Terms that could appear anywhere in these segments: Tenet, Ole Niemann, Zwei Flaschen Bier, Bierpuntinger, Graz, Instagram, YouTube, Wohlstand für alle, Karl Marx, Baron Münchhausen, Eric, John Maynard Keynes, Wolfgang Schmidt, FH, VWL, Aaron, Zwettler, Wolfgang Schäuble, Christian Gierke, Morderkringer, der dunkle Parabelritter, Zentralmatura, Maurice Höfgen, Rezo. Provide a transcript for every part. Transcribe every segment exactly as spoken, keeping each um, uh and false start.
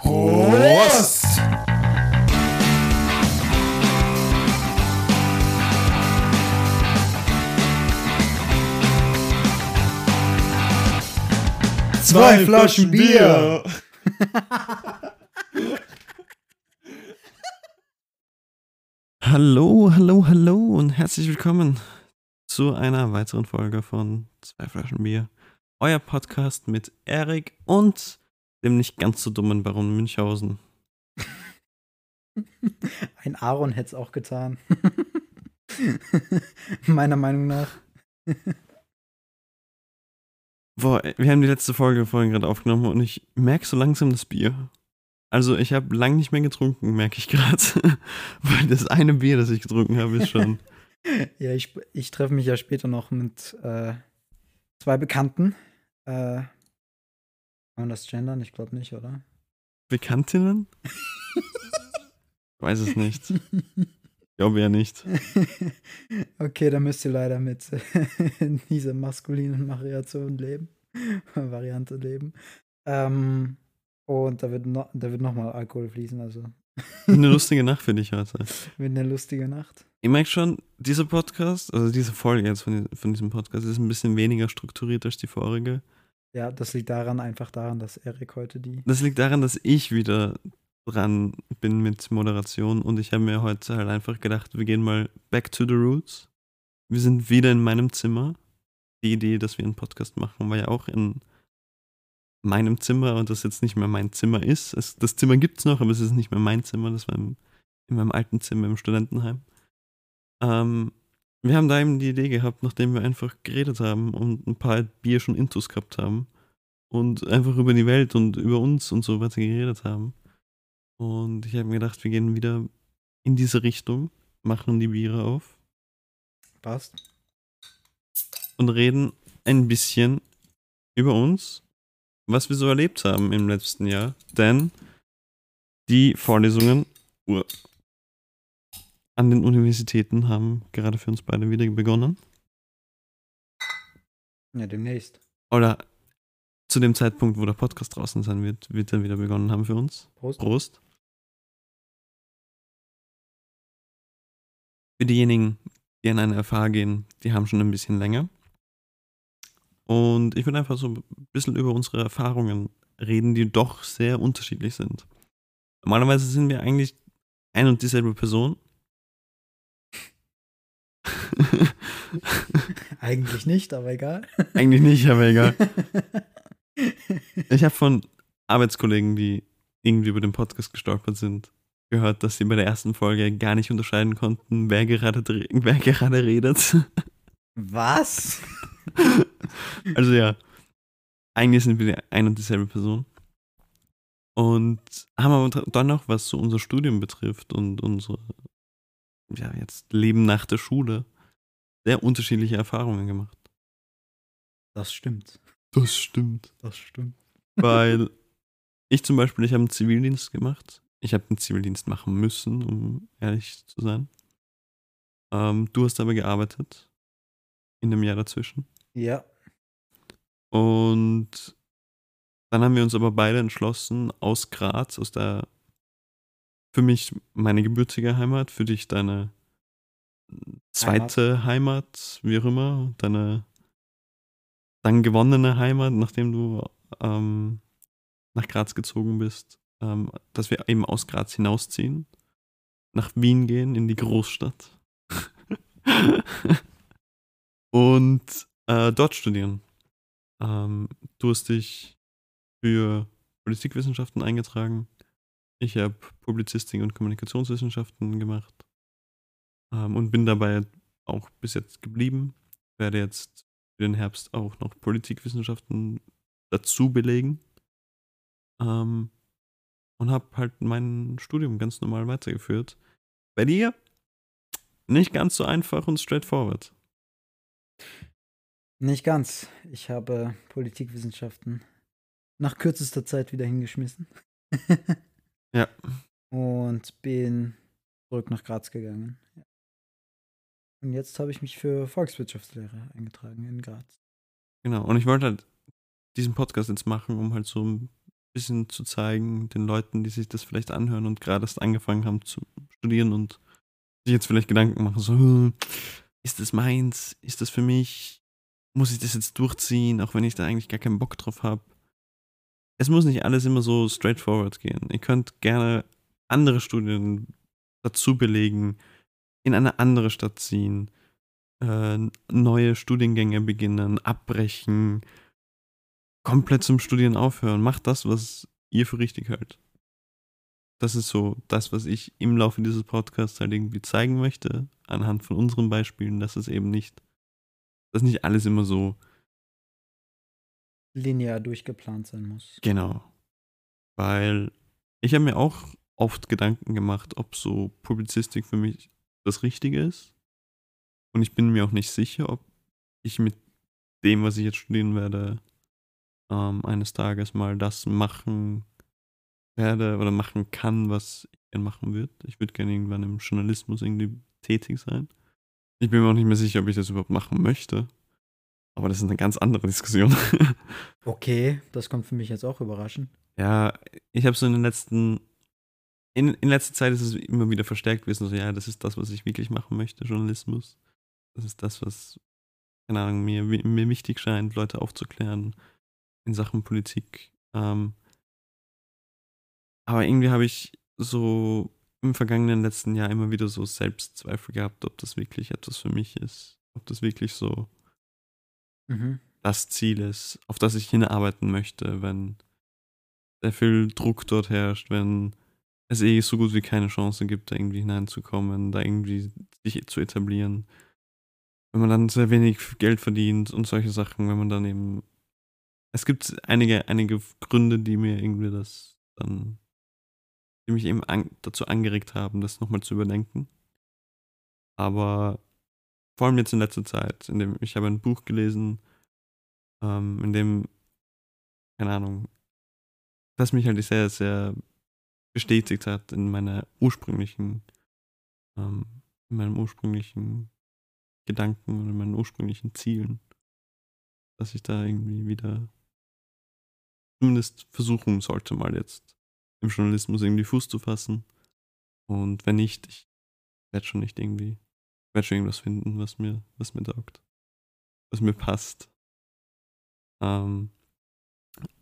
Prost! Zwei Flaschen Bier! Hallo, hallo, hallo und herzlich willkommen zu einer weiteren Folge von Zwei Flaschen Bier. Euer Podcast mit Eric und dem nicht ganz so dummen Baron Münchhausen. Ein Aaron hätte es auch getan. Meiner Meinung nach. Boah, wir haben die letzte Folge vorhin gerade aufgenommen und ich merke so langsam das Bier. Also ich habe lange nicht mehr getrunken, merke ich gerade. Weil das eine Bier, das ich getrunken habe, ist schon... Ja, ich, ich treffe mich ja später noch mit äh, zwei Bekannten. Äh, kann man das gendern? Ich glaube nicht, oder? Bekanntinnen? Ich weiß es nicht. Ich glaube ja nicht. Okay, dann müsst ihr leider mit dieser maskulinen Variation leben. Variante leben. Ähm, und da wird, no, da wird nochmal Alkohol fließen, also... Eine lustige Nacht für dich heute. Mit einer lustigen Nacht. Ich merke schon, dieser Podcast, also diese Folge jetzt von, von diesem Podcast, ist ein bisschen weniger strukturiert als die vorige. Ja, das liegt daran, einfach daran, dass Eric heute die... Das liegt daran, dass ich wieder dran bin mit Moderation und ich habe mir heute halt einfach gedacht, wir gehen mal back to the roots. Wir sind wieder in meinem Zimmer. Die Idee, dass wir einen Podcast machen, war ja auch in... meinem Zimmer und das jetzt nicht mehr mein Zimmer ist. Es, das Zimmer gibt's noch, aber es ist nicht mehr mein Zimmer. Das war im, in meinem alten Zimmer im Studentenheim. Ähm, wir haben da eben die Idee gehabt, nachdem wir einfach geredet haben und ein paar Bier schon Intus gehabt haben und einfach über die Welt und über uns und so weiter geredet haben. Und ich habe mir gedacht, wir gehen wieder in diese Richtung, machen die Biere auf. Passt. Und reden ein bisschen über uns, was wir so erlebt haben im letzten Jahr, denn die Vorlesungen uh, an den Universitäten haben gerade für uns beide wieder begonnen. Ja, demnächst. Oder zu dem Zeitpunkt, wo der Podcast draußen sein wird, wird er wieder begonnen haben für uns. Prost. Prost. Für diejenigen, die an eine F H gehen, die haben schon ein bisschen länger. Und ich will einfach so ein bisschen über unsere Erfahrungen reden, die doch sehr unterschiedlich sind. Normalerweise sind wir eigentlich ein und dieselbe Person. Eigentlich nicht, aber egal. Eigentlich nicht, aber egal. Ich habe von Arbeitskollegen, die irgendwie über den Podcast gestolpert sind, gehört, dass sie bei der ersten Folge gar nicht unterscheiden konnten, wer gerade, wer gerade redet. Was? Also ja, eigentlich sind wir ein und dieselbe Person und haben aber dann noch, was so unser Studium betrifft und unsere, ja jetzt Leben nach der Schule, sehr unterschiedliche Erfahrungen gemacht. Das stimmt. Das stimmt. Das stimmt. Weil ich zum Beispiel, ich habe einen Zivildienst gemacht. Ich habe einen Zivildienst machen müssen, um ehrlich zu sein. Ähm, du hast aber gearbeitet in dem Jahr dazwischen. Ja. Und dann haben wir uns aber beide entschlossen, aus Graz, aus der, für mich meine gebürtige Heimat, für dich deine zweite Heimat, Heimat wie auch immer, deine dann gewonnene Heimat, nachdem du ähm, nach Graz gezogen bist, ähm, dass wir eben aus Graz hinausziehen, nach Wien gehen, in die Großstadt. Und äh, dort studieren. Ähm, du hast dich für Politikwissenschaften eingetragen. Ich habe Publizistik und Kommunikationswissenschaften gemacht ähm, und bin dabei auch bis jetzt geblieben. Werde jetzt für den Herbst auch noch Politikwissenschaften dazu belegen ähm, und habe halt mein Studium ganz normal weitergeführt. Bei dir nicht ganz so einfach und straightforward. Nicht ganz. Ich habe Politikwissenschaften nach kürzester Zeit wieder hingeschmissen. Ja. Und bin zurück nach Graz gegangen. Und jetzt habe ich mich für Volkswirtschaftslehre eingetragen in Graz. Genau. Und ich wollte halt diesen Podcast jetzt machen, um halt so bisschen zu zeigen, den Leuten, die sich das vielleicht anhören und gerade erst angefangen haben zu studieren und sich jetzt vielleicht Gedanken machen, so, ist das meins? Ist das für mich? Muss ich das jetzt durchziehen, auch wenn ich da eigentlich gar keinen Bock drauf habe? Es muss nicht alles immer so straightforward gehen. Ihr könnt gerne andere Studien dazu belegen, in eine andere Stadt ziehen, äh, neue Studiengänge beginnen, abbrechen, komplett zum Studieren aufhören. Macht das, was ihr für richtig hält. Das ist so das, was ich im Laufe dieses Podcasts halt irgendwie zeigen möchte, anhand von unseren Beispielen, dass es eben nicht, dass nicht alles immer so linear durchgeplant sein muss. Genau. Weil ich habe mir auch oft Gedanken gemacht, ob so Publizistik für mich das Richtige ist. Und ich bin mir auch nicht sicher, ob ich mit dem, was ich jetzt studieren werde, ähm, eines Tages mal das machen werde oder machen kann, was ich gerne machen würde. Ich würde gerne irgendwann im Journalismus irgendwie tätig sein. Ich bin mir auch nicht mehr sicher, ob ich das überhaupt machen möchte. Aber das ist eine ganz andere Diskussion. Okay, das kommt für mich jetzt auch überraschend. Ja, ich habe so in den letzten In, in letzter Zeit ist es immer wieder verstärkt gewesen, so, ja, das ist das, was ich wirklich machen möchte, Journalismus. Das ist das, was, keine Ahnung, mir, mir wichtig scheint, Leute aufzuklären in Sachen Politik. Ähm, aber irgendwie habe ich so im vergangenen letzten Jahr immer wieder so Selbstzweifel gehabt, ob das wirklich etwas für mich ist, ob das wirklich so mhm. das Ziel ist, auf das ich hinarbeiten möchte, wenn sehr viel Druck dort herrscht, wenn es eh so gut wie keine Chance gibt, da irgendwie hineinzukommen, da irgendwie sich zu etablieren. Wenn man dann sehr wenig Geld verdient und solche Sachen, wenn man dann eben... Es gibt einige, einige Gründe, die mir irgendwie das dann... die mich eben an, dazu angeregt haben, das nochmal zu überdenken. Aber vor allem jetzt in letzter Zeit, in dem ich habe ein Buch gelesen, ähm, in dem, keine Ahnung, das mich halt sehr, sehr... bestätigt hat in meiner ursprünglichen, ähm, in meinem ursprünglichen Gedanken oder in meinen ursprünglichen Zielen, dass ich da irgendwie wieder zumindest versuchen sollte, mal jetzt im Journalismus irgendwie Fuß zu fassen. Und wenn nicht, ich werde schon nicht irgendwie, ich werde schon irgendwas finden, was mir, was mir taugt, was mir passt. Ähm,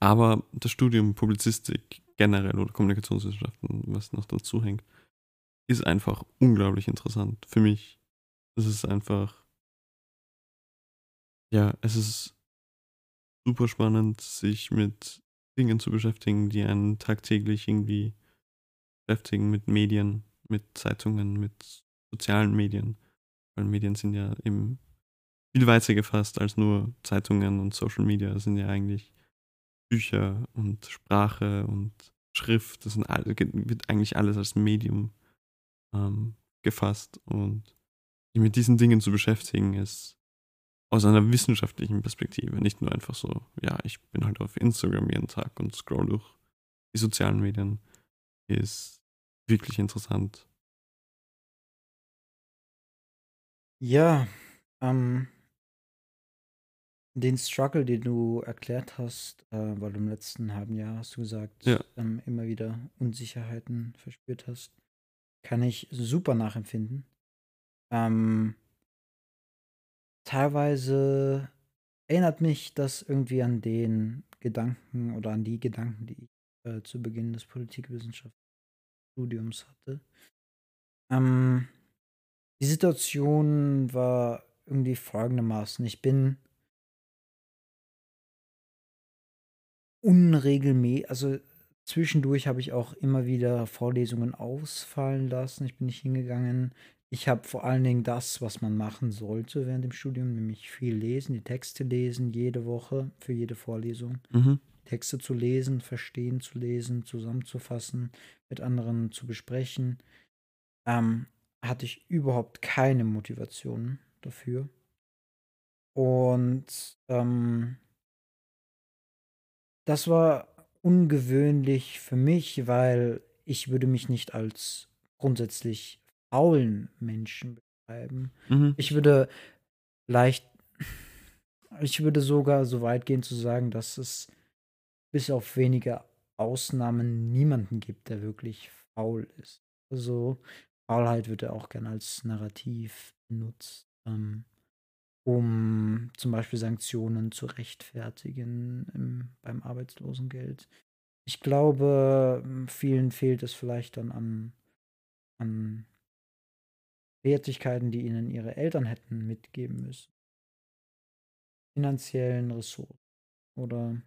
aber das Studium Publizistik generell oder Kommunikationswissenschaften, was noch dazu hängt, ist einfach unglaublich interessant für mich. Es ist einfach, ja, es ist super spannend, sich mit Dingen zu beschäftigen, die einen tagtäglich irgendwie beschäftigen, mit Medien, mit Zeitungen, mit sozialen Medien, weil Medien sind ja eben viel weiter gefasst als nur Zeitungen und Social Media, das sind ja eigentlich Bücher und Sprache und Schrift, das sind alle, wird eigentlich alles als Medium ähm, gefasst, und sich mit diesen Dingen zu beschäftigen ist aus einer wissenschaftlichen Perspektive, nicht nur einfach so, ja, ich bin halt auf Instagram jeden Tag und scroll durch die sozialen Medien, ist wirklich interessant. Ja, ähm, den Struggle, den du erklärt hast, äh, weil du im letzten halben Jahr, hast du gesagt, ja. ähm, immer wieder Unsicherheiten verspürt hast, kann ich super nachempfinden. Ähm, teilweise erinnert mich das irgendwie an den Gedanken oder an die Gedanken, die ich äh, zu Beginn des Politikwissenschaftsstudiums hatte. Ähm, die Situation war irgendwie folgendermaßen. Ich bin unregelmäßig, also zwischendurch habe ich auch immer wieder Vorlesungen ausfallen lassen. Ich bin nicht hingegangen. Ich habe vor allen Dingen das, was man machen sollte während dem Studium, nämlich viel lesen, die Texte lesen, jede Woche für jede Vorlesung. Mhm. Texte zu lesen, verstehen zu lesen, zusammenzufassen, mit anderen zu besprechen. Ähm, hatte ich überhaupt keine Motivation dafür. Und ähm, das war ungewöhnlich für mich, weil ich würde mich nicht als grundsätzlich faulen Menschen beschreiben. Mhm. Ich würde leicht, ich würde sogar so weit gehen zu sagen, dass es bis auf wenige Ausnahmen niemanden gibt, der wirklich faul ist. Also Faulheit wird ja auch gerne als Narrativ benutzt, ähm, um zum Beispiel Sanktionen zu rechtfertigen im, beim Arbeitslosengeld. Ich glaube, vielen fehlt es vielleicht dann an, an Wertigkeiten, die ihnen ihre Eltern hätten mitgeben müssen. Finanziellen Ressourcen oder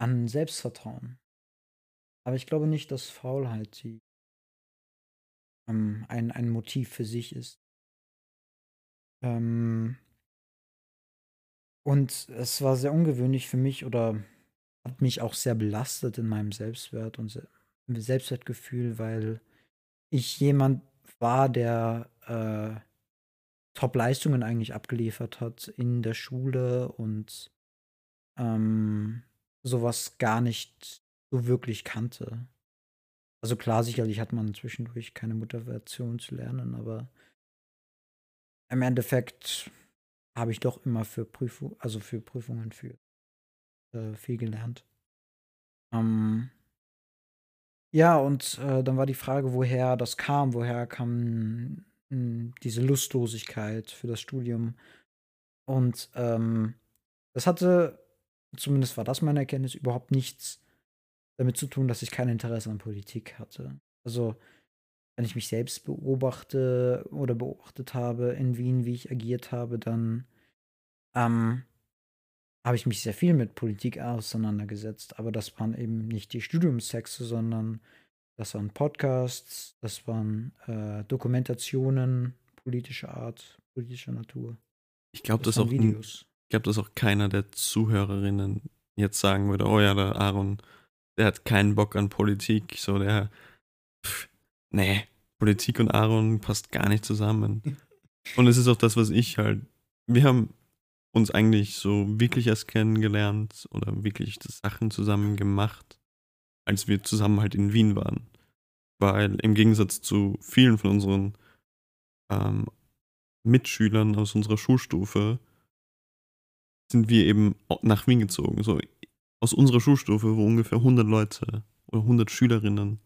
an Selbstvertrauen. Aber ich glaube nicht, dass Faulheit die, ähm, ein, ein Motiv für sich ist. Ähm, und es war sehr ungewöhnlich für mich oder hat mich auch sehr belastet in meinem Selbstwert und Se- Selbstwertgefühl, weil ich jemand war, der äh, Top-Leistungen eigentlich abgeliefert hat in der Schule und ähm, sowas gar nicht so wirklich kannte. Also klar, sicherlich hat man zwischendurch keine Motivation zu lernen, aber im Endeffekt habe ich doch immer für Prüfung, also für Prüfungen für äh, viel gelernt. Ähm, ja, und äh, dann war die Frage, woher das kam, woher kam mh, diese Lustlosigkeit für das Studium. Und ähm, das hatte, zumindest war das meine Erkenntnis, überhaupt nichts damit zu tun, dass ich kein Interesse an Politik hatte. Also, wenn ich mich selbst beobachte oder beobachtet habe in Wien, wie ich agiert habe, dann ähm, habe ich mich sehr viel mit Politik auseinandergesetzt. Aber das waren eben nicht die Studiumstexte, sondern das waren Podcasts, das waren äh, Dokumentationen politischer Art, politischer Natur. Ich glaube, das, das auch Videos. Ich glaube, dass auch keiner der Zuhörerinnen jetzt sagen würde, oh ja, der Aaron, der hat keinen Bock an Politik, so der pff, nee, Politik und Aaron passt gar nicht zusammen. Und es ist auch das, was ich halt, wir haben uns eigentlich so wirklich erst kennengelernt oder wirklich Sachen zusammen gemacht, als wir zusammen halt in Wien waren. Weil im Gegensatz zu vielen von unseren ähm, Mitschülern aus unserer Schulstufe sind wir eben nach Wien gezogen. So aus unserer Schulstufe, wo ungefähr hundert Leute oder hundert Schülerinnen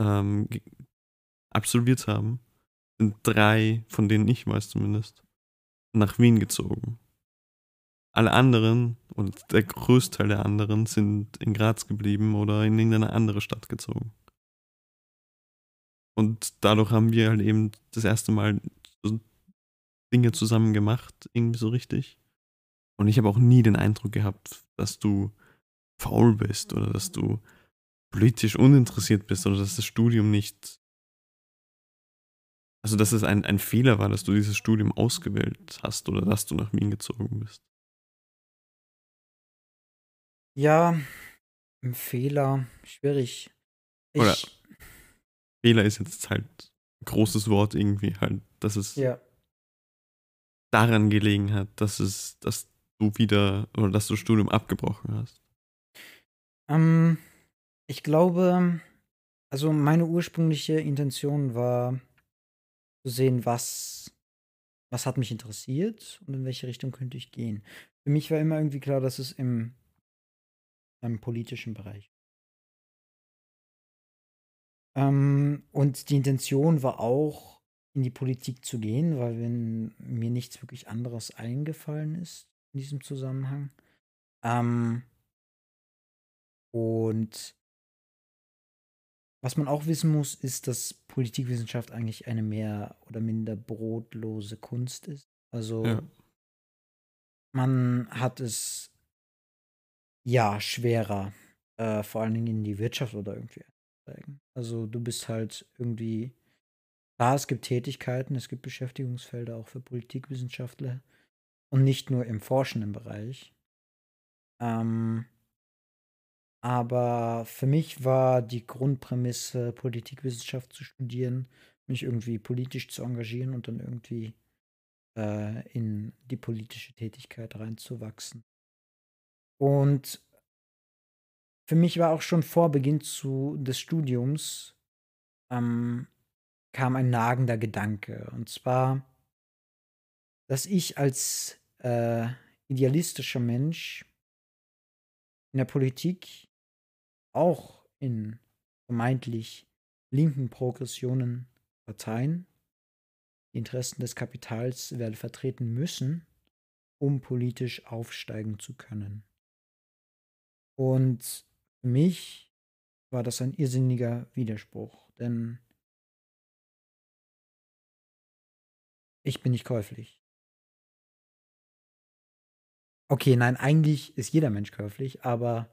Ähm, absolviert haben, sind drei, von denen ich weiß zumindest, nach Wien gezogen. Alle anderen, oder der Großteil der anderen, sind in Graz geblieben oder in irgendeine andere Stadt gezogen. Und dadurch haben wir halt eben das erste Mal so Dinge zusammen gemacht, irgendwie so richtig. Und ich habe auch nie den Eindruck gehabt, dass du faul bist oder dass du politisch uninteressiert bist oder dass das Studium nicht, also dass es ein, ein Fehler war, dass du dieses Studium ausgewählt hast oder dass du nach Wien gezogen bist. Ja, ein Fehler, schwierig. Ich oder Fehler ist jetzt halt ein großes Wort irgendwie halt, dass es ja daran gelegen hat, dass es, dass du wieder oder dass du das Studium abgebrochen hast. Ähm, um Ich glaube, also meine ursprüngliche Intention war zu sehen, was, was hat mich interessiert und in welche Richtung könnte ich gehen. Für mich war immer irgendwie klar, dass es im, im politischen Bereich. Ähm, und die Intention war auch, in die Politik zu gehen, weil wenn mir nichts wirklich anderes eingefallen ist in diesem Zusammenhang. Ähm, und was man auch wissen muss, ist, dass Politikwissenschaft eigentlich eine mehr oder minder brotlose Kunst ist. Also ja, man hat es ja schwerer, äh, vor allen Dingen in die Wirtschaft oder irgendwie einzusteigen. Also du bist halt irgendwie da, es gibt Tätigkeiten, es gibt Beschäftigungsfelder auch für Politikwissenschaftler und nicht nur im forschenden Bereich. Ähm, Aber für mich war die Grundprämisse, Politikwissenschaft zu studieren, mich irgendwie politisch zu engagieren und dann irgendwie äh, in die politische Tätigkeit reinzuwachsen. Und für mich war auch schon vor Beginn zu, des Studiums ähm, kam ein nagender Gedanke. Und zwar, dass ich als äh, idealistischer Mensch in der Politik auch in vermeintlich linken Progressionen Parteien die Interessen des Kapitals werden vertreten müssen, um politisch aufsteigen zu können. Und für mich war das ein irrsinniger Widerspruch, denn ich bin nicht käuflich. Okay, nein, eigentlich ist jeder Mensch käuflich, aber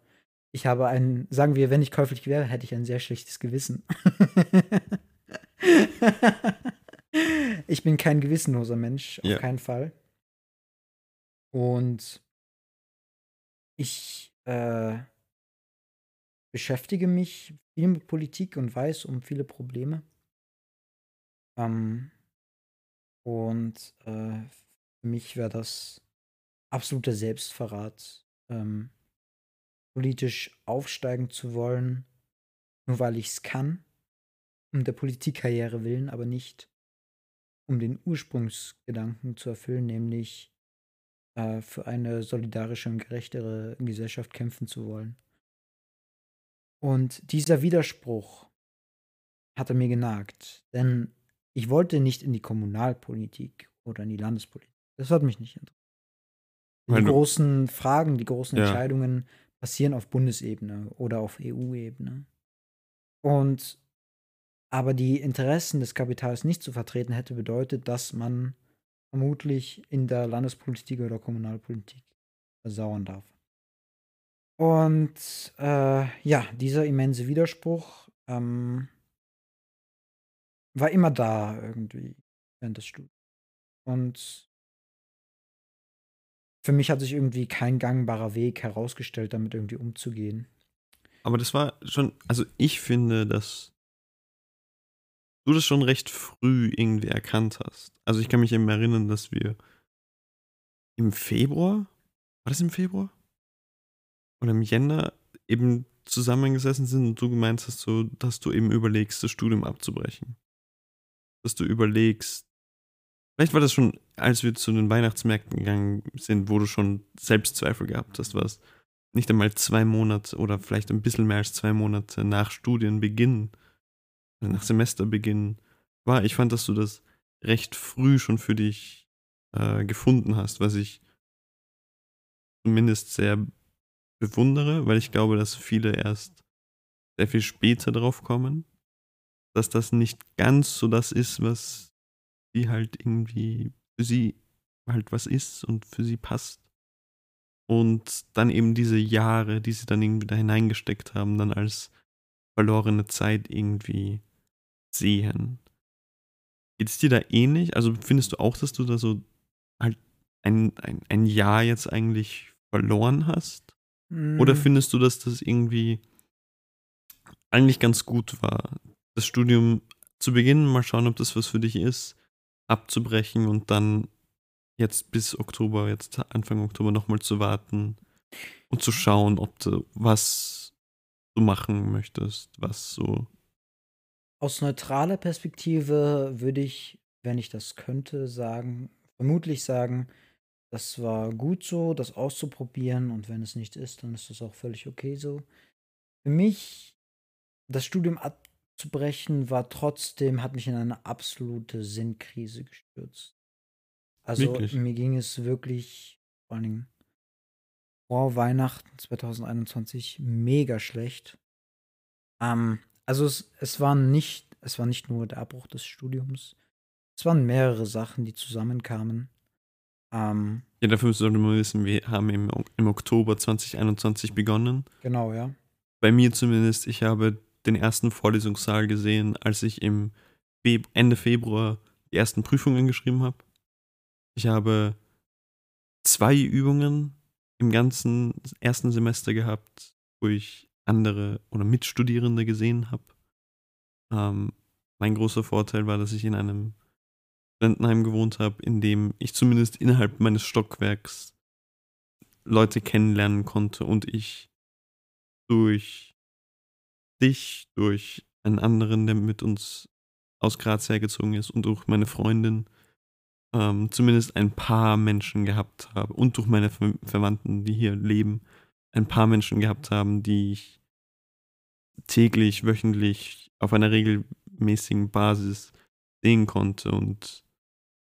ich habe einen, sagen wir, wenn ich käuflich wäre, hätte ich ein sehr schlechtes Gewissen. Ich bin kein gewissenloser Mensch, auf ja. keinen Fall. Und ich äh, beschäftige mich viel mit Politik und weiß um viele Probleme. Ähm, und äh, für mich wäre das absoluter Selbstverrat, ähm, politisch aufsteigen zu wollen, nur weil ich es kann, um der Politikkarriere willen, aber nicht um den Ursprungsgedanken zu erfüllen, nämlich äh, für eine solidarische und gerechtere Gesellschaft kämpfen zu wollen. Und dieser Widerspruch hatte mir genagt, denn ich wollte nicht in die Kommunalpolitik oder in die Landespolitik. Das hat mich nicht interessiert. Die großen Fragen, die großen ja. Entscheidungen passieren auf Bundesebene oder auf E U-Ebene. Und aber die Interessen des Kapitals nicht zu vertreten, hätte bedeutet, dass man vermutlich in der Landespolitik oder Kommunalpolitik versauern darf. Und äh, ja, dieser immense Widerspruch ähm, war immer da irgendwie während des Studiums. Und für mich hat sich irgendwie kein gangbarer Weg herausgestellt, damit irgendwie umzugehen. Aber das war schon, also ich finde, dass du das schon recht früh irgendwie erkannt hast. Also ich kann mich eben erinnern, dass wir im Februar, war das im Februar? Oder im Jänner eben zusammengesessen sind und du gemeint hast, so, dass du eben überlegst, das Studium abzubrechen. Dass du überlegst, vielleicht war das schon, als wir zu den Weihnachtsmärkten gegangen sind, wo du schon Selbstzweifel gehabt hast, was nicht einmal zwei Monate oder vielleicht ein bisschen mehr als zwei Monate nach Studienbeginn, nach Semesterbeginn war. Ich fand, dass du das recht früh schon für dich äh, gefunden hast, was ich zumindest sehr bewundere, weil ich glaube, dass viele erst sehr viel später drauf kommen, dass das nicht ganz so das ist, was die halt irgendwie für sie halt was ist und für sie passt. Und dann eben diese Jahre, die sie dann irgendwie da hineingesteckt haben, dann als verlorene Zeit irgendwie sehen. Geht es dir da ähnlich? Also findest du auch, dass du da so halt ein, ein, ein Jahr jetzt eigentlich verloren hast? Mhm. Oder findest du, dass das irgendwie eigentlich ganz gut war? Das Studium zu Beginn, mal schauen, ob das was für dich ist, abzubrechen und dann jetzt bis Oktober, jetzt Anfang Oktober nochmal zu warten und zu schauen, ob du was du machen möchtest, was so. Aus neutraler Perspektive würde ich, wenn ich das könnte, sagen, vermutlich sagen, das war gut so, das auszuprobieren, und wenn es nicht ist, dann ist das auch völlig okay so. Für mich, das Studium ab zu brechen, war trotzdem, hat mich in eine absolute Sinnkrise gestürzt. Also wirklich? Mir ging es wirklich vor allen Dingen vor Weihnachten zwanzig einundzwanzig mega schlecht. Ähm, also es, es war nicht, es war nicht nur der Abbruch des Studiums. Es waren mehrere Sachen, die zusammenkamen. Ähm, ja, dafür müssen wir mal wissen, wir haben im, im Oktober zwanzig einundzwanzig begonnen. Genau, ja. Bei mir zumindest, ich habe den ersten Vorlesungssaal gesehen, als ich im Feb- Ende Februar die ersten Prüfungen geschrieben habe. Ich habe zwei Übungen im ganzen ersten Semester gehabt, wo ich andere oder Mitstudierende gesehen habe. Ähm, mein großer Vorteil war, dass ich in einem Studentenheim gewohnt habe, in dem ich zumindest innerhalb meines Stockwerks Leute kennenlernen konnte und ich durch dich, durch einen anderen, der mit uns aus Graz hergezogen ist, und durch meine Freundin ähm, zumindest ein paar Menschen gehabt habe und durch meine Ver- Verwandten, die hier leben, ein paar Menschen gehabt haben, die ich täglich, wöchentlich, auf einer regelmäßigen Basis sehen konnte und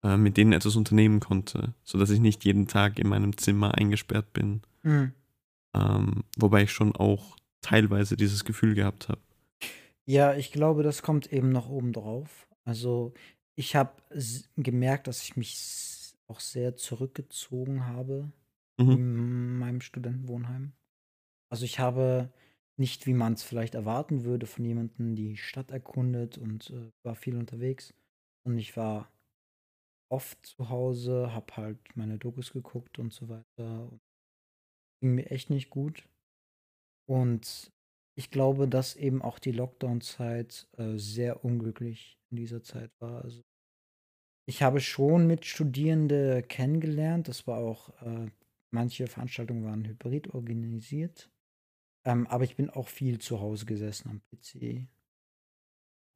äh, mit denen etwas unternehmen konnte, sodass ich nicht jeden Tag in meinem Zimmer eingesperrt bin. Mhm. Ähm, wobei ich schon auch teilweise dieses Gefühl gehabt habe. Ja, ich glaube, das kommt eben noch oben drauf. Also ich habe gemerkt, dass ich mich auch sehr zurückgezogen habe mhm. in meinem Studentenwohnheim. Also ich habe nicht, wie man es vielleicht erwarten würde, von jemandem die Stadt erkundet und äh, war viel unterwegs. Und ich war oft zu Hause, habe halt meine Dokus geguckt und so weiter. Und ging mir echt nicht gut. Und ich glaube, dass eben auch die Lockdown-Zeit äh, sehr unglücklich in dieser Zeit war. Also ich habe schon mit Studierende kennengelernt. Das war auch, äh, manche Veranstaltungen waren hybrid organisiert. Ähm, aber ich bin auch viel zu Hause gesessen am P C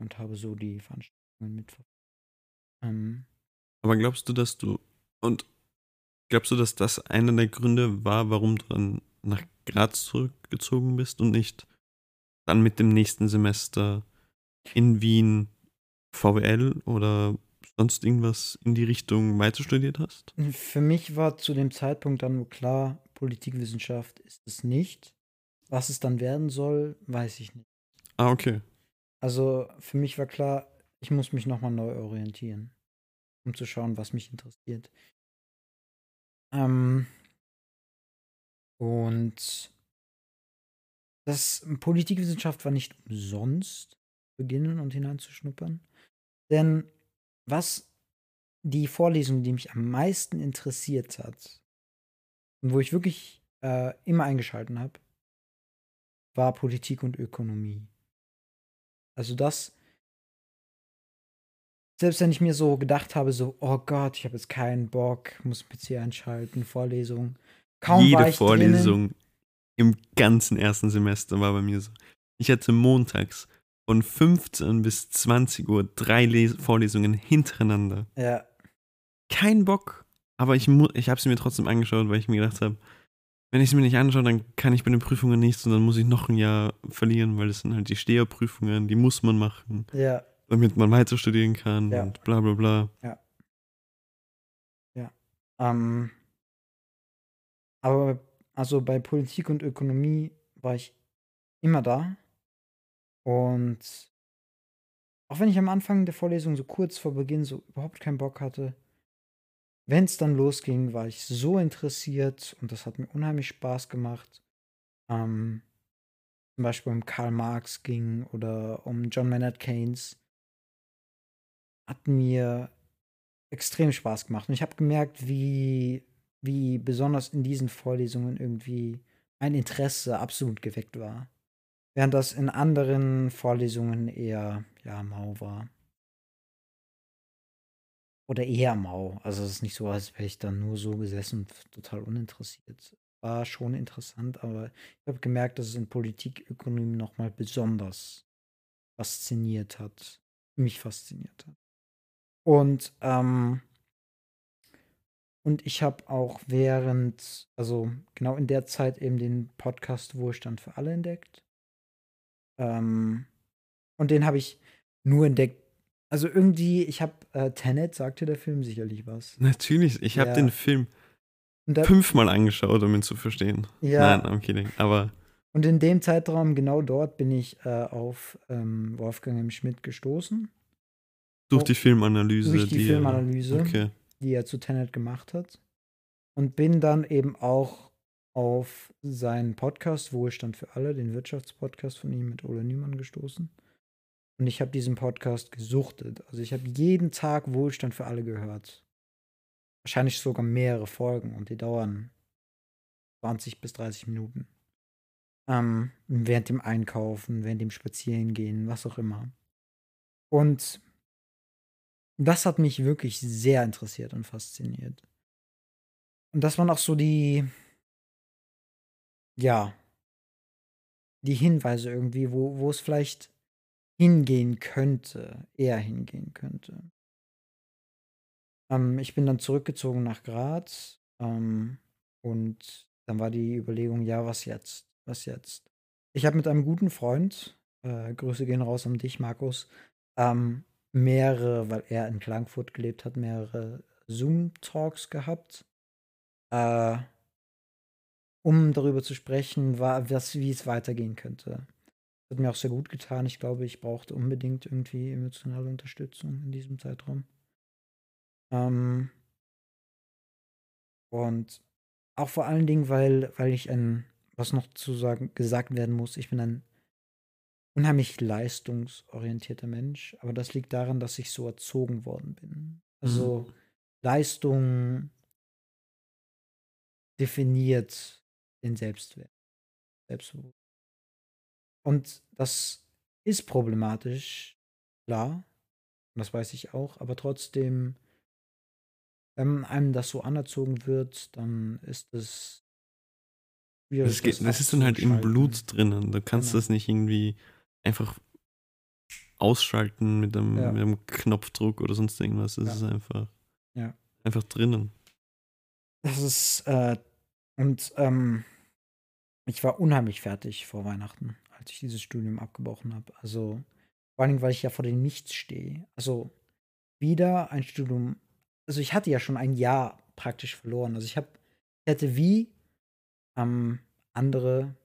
und habe so die Veranstaltungen mitverfolgt. Ähm, aber glaubst du, dass du, und glaubst du, dass das einer der Gründe war, warum du dann nach Graz zurückgezogen bist und nicht dann mit dem nächsten Semester in Wien V W L oder sonst irgendwas in die Richtung weiter studiert hast? Für mich war zu dem Zeitpunkt dann nur klar, Politikwissenschaft ist es nicht. Was es dann werden soll, weiß ich nicht. Ah, okay. Also für mich war klar, ich muss mich nochmal neu orientieren, um zu schauen, was mich interessiert. Ähm... Und das Politikwissenschaft war nicht umsonst beginnen und hineinzuschnuppern. Denn was die Vorlesung, die mich am meisten interessiert hat und wo ich wirklich äh, immer eingeschalten habe, war Politik und Ökonomie. Also das, selbst wenn ich mir so gedacht habe, so, oh Gott, ich habe jetzt keinen Bock, muss P C einschalten, Vorlesung. Kaum Jede Vorlesung drinnen. Im ganzen ersten Semester war bei mir so. Ich hatte montags von fünfzehn bis zwanzig Uhr drei Les- Vorlesungen hintereinander. Ja. Kein Bock, aber ich, mu- ich habe sie mir trotzdem angeschaut, weil ich mir gedacht habe, wenn ich sie mir nicht anschaue, dann kann ich bei den Prüfungen nichts und dann muss ich noch ein Jahr verlieren, weil das sind halt die Steherprüfungen, die muss man machen, ja. damit man weiter studieren kann ja. und bla bla bla. Ja. Ja. Ähm. Um. Aber also bei Politik und Ökonomie war ich immer da. Und auch wenn ich am Anfang der Vorlesung so kurz vor Beginn so überhaupt keinen Bock hatte, wenn es dann losging, war ich so interessiert und das hat mir unheimlich Spaß gemacht. Ähm, zum Beispiel um Karl Marx ging oder um John Maynard Keynes. Hat mir extrem Spaß gemacht. Und ich habe gemerkt, wie... wie besonders in diesen Vorlesungen irgendwie mein Interesse absolut geweckt war. Während das in anderen Vorlesungen eher, ja, mau war. Oder eher mau. Also es ist nicht so, als wäre ich dann nur so gesessen und total uninteressiert. War schon interessant, aber ich habe gemerkt, dass es in Politik, Ökonomie nochmal besonders fasziniert hat. Mich fasziniert hat. Und, ähm, Und ich habe auch während, also genau in der Zeit eben den Podcast Wohlstand für alle entdeckt. Ähm, und den habe ich nur entdeckt. Also irgendwie, ich habe, äh, Tenet, sagte der Film sicherlich was. Natürlich, ich ja. habe den Film da, fünfmal angeschaut, um ihn zu verstehen. Ja. Nein, I'm kidding, aber... Und in dem Zeitraum, genau dort, bin ich äh, auf ähm, Wolfgang Schmidt gestoßen. Durch die Filmanalyse. Durch die, die Filmanalyse. Okay. Die er zu Tenet gemacht hat. Und bin dann eben auch auf seinen Podcast Wohlstand für alle, den Wirtschaftspodcast von ihm mit Ole Niemann gestoßen. Und ich habe diesen Podcast gesuchtet. Also ich habe jeden Tag Wohlstand für alle gehört. Wahrscheinlich sogar mehrere Folgen und die dauern zwanzig bis dreißig Minuten. Ähm, während dem Einkaufen, während dem Spazierengehen, was auch immer. Und das hat mich wirklich sehr interessiert und fasziniert. Und das waren auch so die, ja, die Hinweise irgendwie, wo, wo es vielleicht hingehen könnte, eher hingehen könnte. Ähm, ich bin dann zurückgezogen nach Graz ähm, und dann war die Überlegung, ja, was jetzt, was jetzt? Ich habe mit einem guten Freund, äh, Grüße gehen raus um dich, Markus, ähm, mehrere, weil er in Frankfurt gelebt hat, mehrere Zoom-Talks gehabt, äh, um darüber zu sprechen, war, was, wie es weitergehen könnte. Das hat mir auch sehr gut getan. Ich glaube, ich brauchte unbedingt irgendwie emotionale Unterstützung in diesem Zeitraum. Ähm, und auch vor allen Dingen, weil, weil ich ein, was noch zu sagen, gesagt werden muss, ich bin ein unheimlich leistungsorientierter Mensch, aber das liegt daran, dass ich so erzogen worden bin. Also mhm. Leistung definiert den Selbstwert. Selbstbewusstsein. Und das ist problematisch, klar, und das weiß ich auch, aber trotzdem, wenn einem das so anerzogen wird, dann ist es schwierig. Das, geht, das ist dann halt im Blut drinnen. Du kannst genau. das nicht irgendwie einfach ausschalten mit einem, ja. mit einem Knopfdruck oder sonst irgendwas. Das ja. ist einfach, ja. einfach drinnen. Das ist, äh, und ähm, ich war unheimlich fertig vor Weihnachten, als ich dieses Studium abgebrochen habe. Also vor allem, weil ich ja vor dem Nichts stehe. Also wieder ein Studium. Also ich hatte ja schon ein Jahr praktisch verloren. Also ich habe, ich hätte wie ähm, andere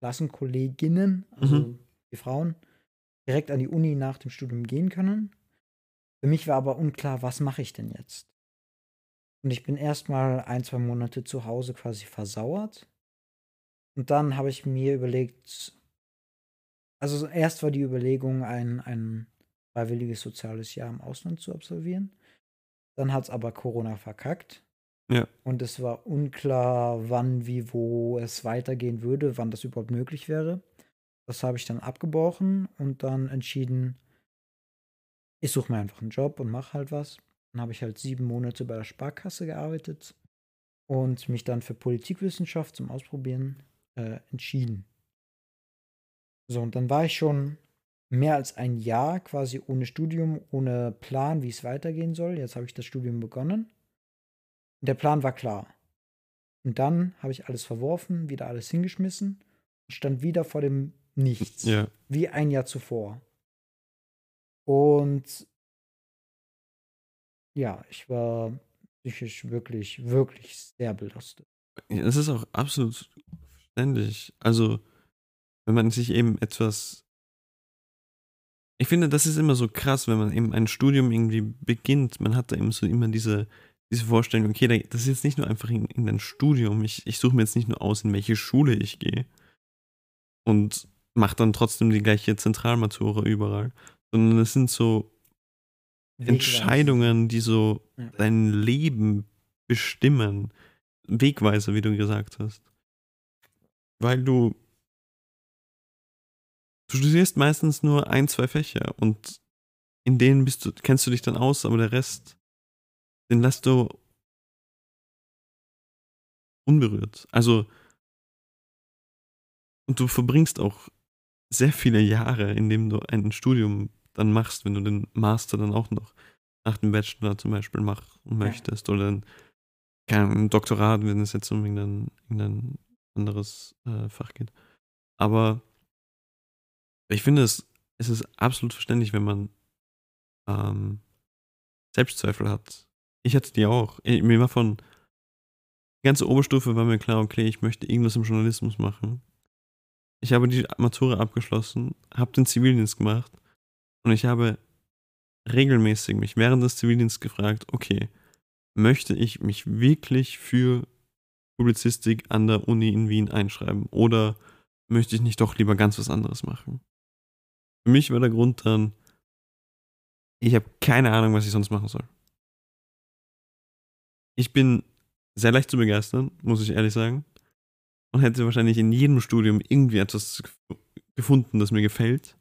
Klassenkolleginnen, also mhm. die Frauen, direkt an die Uni nach dem Studium gehen können. Für mich war aber unklar, was mache ich denn jetzt? Und ich bin erstmal ein, zwei Monate zu Hause quasi versauert. Und dann habe ich mir überlegt, also erst war die Überlegung, ein, ein freiwilliges soziales Jahr im Ausland zu absolvieren. Dann hat es aber Corona verkackt. Ja. Und es war unklar, wann, wie, wo es weitergehen würde, wann das überhaupt möglich wäre. Das habe ich dann abgebrochen und dann entschieden, ich suche mir einfach einen Job und mache halt was. Dann habe ich halt sieben Monate bei der Sparkasse gearbeitet und mich dann für Politikwissenschaft zum Ausprobieren äh, entschieden. So, und dann war ich schon mehr als ein Jahr quasi ohne Studium, ohne Plan, wie es weitergehen soll. Jetzt habe ich das Studium begonnen. Und der Plan war klar. Und dann habe ich alles verworfen, wieder alles hingeschmissen und stand wieder vor dem Nichts. Ja. Wie ein Jahr zuvor. Und ja, ich war psychisch wirklich, wirklich sehr belastet. Ja, das ist auch absolut verständlich. Also, wenn man sich eben etwas Ich finde, das ist immer so krass, wenn man eben ein Studium irgendwie beginnt. Man hat da eben so immer diese, diese Vorstellung, okay, das ist jetzt nicht nur einfach irgendein Studium. Ich, ich suche mir jetzt nicht nur aus, in welche Schule ich gehe und mache dann trotzdem die gleiche Zentralmatura überall. Sondern es sind so Entscheidungen, die so ja. dein Leben bestimmen. Wegweiser, wie du gesagt hast. Weil du Du studierst meistens nur ein, zwei Fächer und in denen bist du, kennst du dich dann aus, aber der Rest, den lässt du unberührt. Also, und du verbringst auch sehr viele Jahre, indem du ein Studium dann machst, wenn du den Master dann auch noch nach dem Bachelor zum Beispiel machen möchtest oder ein, ein Doktorat, wenn es jetzt um irgendein, irgendein anderes äh, Fach geht. Aber ich finde, es, es ist absolut verständlich, wenn man ähm, Selbstzweifel hat. Ich hatte die auch. Ich, mir war von die ganze Oberstufe war mir klar, okay, ich möchte irgendwas im Journalismus machen. Ich habe die Matura abgeschlossen, habe den Zivildienst gemacht und ich habe regelmäßig mich während des Zivildienstes gefragt, okay, möchte ich mich wirklich für Publizistik an der Uni in Wien einschreiben oder möchte ich nicht doch lieber ganz was anderes machen? Für mich war der Grund dann, ich habe keine Ahnung, was ich sonst machen soll. Ich bin sehr leicht zu begeistern, muss ich ehrlich sagen. Und hätte wahrscheinlich in jedem Studium irgendwie etwas gefunden, das mir gefällt.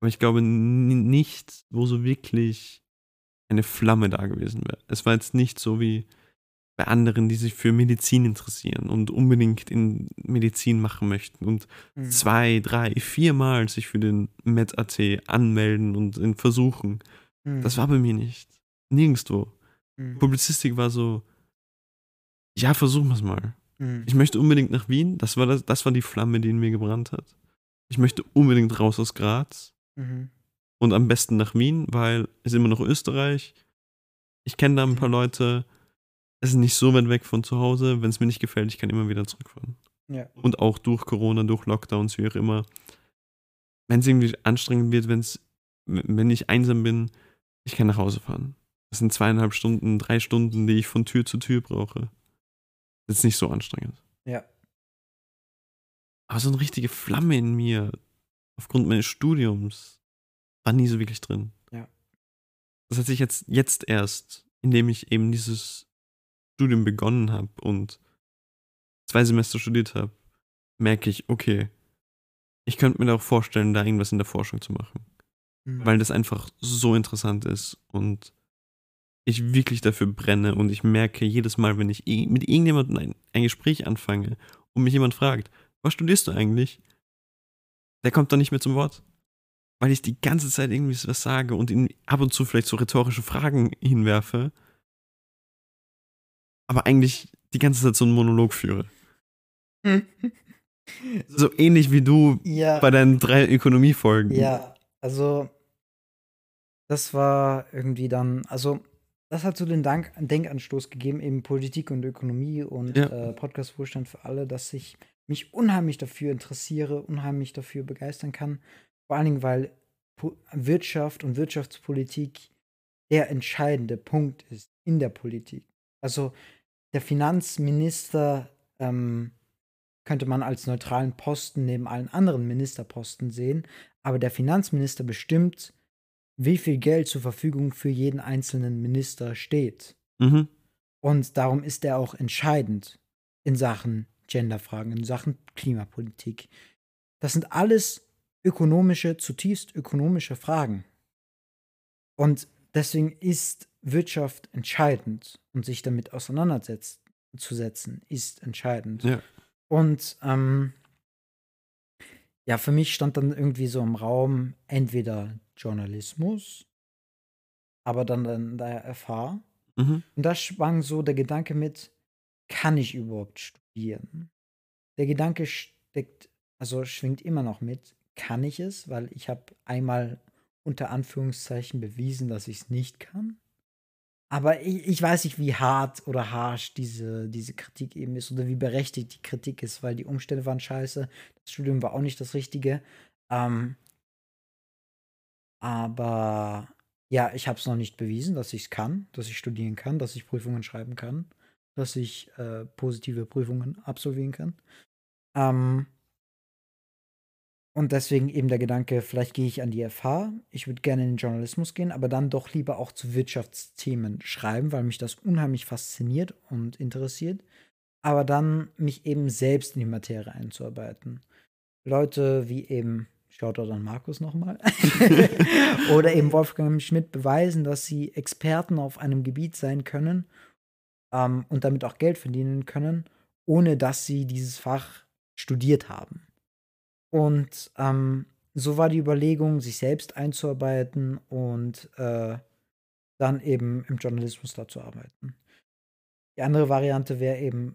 Aber ich glaube nicht, wo so wirklich eine Flamme da gewesen wäre. Es war jetzt nicht so wie bei anderen, die sich für Medizin interessieren und unbedingt in Medizin machen möchten und mhm. zwei, drei, viermal sich für den Med-A T anmelden und in versuchen. Mhm. Das war bei mir nicht. Nirgendwo. Mhm. Publizistik war so, ja, versuchen wir es mal. Mhm. Ich möchte unbedingt nach Wien. Das war, das, das war die Flamme, die in mir gebrannt hat. Ich möchte unbedingt raus aus Graz. Mhm. Und am besten nach Wien, weil es immer noch Österreich. Ich kenne da ein paar Leute. Es ist nicht so weit weg von zu Hause. Wenn es mir nicht gefällt, ich kann immer wieder zurückfahren. Ja. Und auch durch Corona, durch Lockdowns, wie auch immer. Wenn es irgendwie anstrengend wird, wenn's, wenn ich einsam bin, ich kann nach Hause fahren. Das sind zweieinhalb Stunden, drei Stunden, die ich von Tür zu Tür brauche. Das ist nicht so anstrengend. Ja. Aber so eine richtige Flamme in mir, aufgrund meines Studiums, war nie so wirklich drin. Ja. Das hat sich jetzt, jetzt erst, indem ich eben dieses Studium begonnen habe und zwei Semester studiert habe, merke ich, okay, ich könnte mir da auch vorstellen, da irgendwas in der Forschung zu machen. Mhm. Weil das einfach so interessant ist und ich wirklich dafür brenne und ich merke jedes Mal, wenn ich mit irgendjemandem ein, ein Gespräch anfange und mich jemand fragt, was studierst du eigentlich? Der kommt dann nicht mehr zum Wort. Weil ich die ganze Zeit irgendwie was sage und ihn ab und zu vielleicht so rhetorische Fragen hinwerfe, aber eigentlich die ganze Zeit so einen Monolog führe. So ähnlich wie du ja. bei deinen drei Ökonomiefolgen. Ja, also das war irgendwie dann, also das hat so den Dank, Denkanstoß gegeben, eben Politik und Ökonomie und ja. äh, Podcast Wohlstand für alle, dass ich mich unheimlich dafür interessiere, unheimlich dafür begeistern kann. Vor allen Dingen, weil Wirtschaft und Wirtschaftspolitik der entscheidende Punkt ist in der Politik. Also der Finanzminister ähm, könnte man als neutralen Posten neben allen anderen Ministerposten sehen, aber der Finanzminister bestimmt, wie viel Geld zur Verfügung für jeden einzelnen Minister steht. Mhm. Und darum ist er auch entscheidend in Sachen Genderfragen, in Sachen Klimapolitik. Das sind alles ökonomische, zutiefst ökonomische Fragen. Und deswegen ist Wirtschaft entscheidend und sich damit auseinanderzusetzen ist entscheidend. Ja. Und ähm, ja, für mich stand dann irgendwie so im Raum entweder Journalismus, aber dann, dann der F H. Mhm. Und da schwang so der Gedanke mit, kann ich überhaupt studieren? Der Gedanke steckt, also schwingt immer noch mit, kann ich es, weil ich habe einmal unter Anführungszeichen bewiesen, dass ich es nicht kann. Aber ich, ich weiß nicht, wie hart oder harsch diese, diese Kritik eben ist oder wie berechtigt die Kritik ist, weil die Umstände waren scheiße, das Studium war auch nicht das Richtige. Ähm, aber ja, ich habe es noch nicht bewiesen, dass ich es kann, dass ich studieren kann, dass ich Prüfungen schreiben kann, dass ich äh, positive Prüfungen absolvieren kann. Ähm, Und deswegen eben der Gedanke, vielleicht gehe ich an die F H, ich würde gerne in den Journalismus gehen, aber dann doch lieber auch zu Wirtschaftsthemen schreiben, weil mich das unheimlich fasziniert und interessiert. Aber dann mich eben selbst in die Materie einzuarbeiten. Leute wie eben, schaut doch an Markus nochmal, oder eben Wolfgang Schmidt beweisen, dass sie Experten auf einem Gebiet sein können ähm, und damit auch Geld verdienen können, ohne dass sie dieses Fach studiert haben. Und ähm, so war die Überlegung, sich selbst einzuarbeiten und äh, dann eben im Journalismus da zu arbeiten. Die andere Variante wäre eben,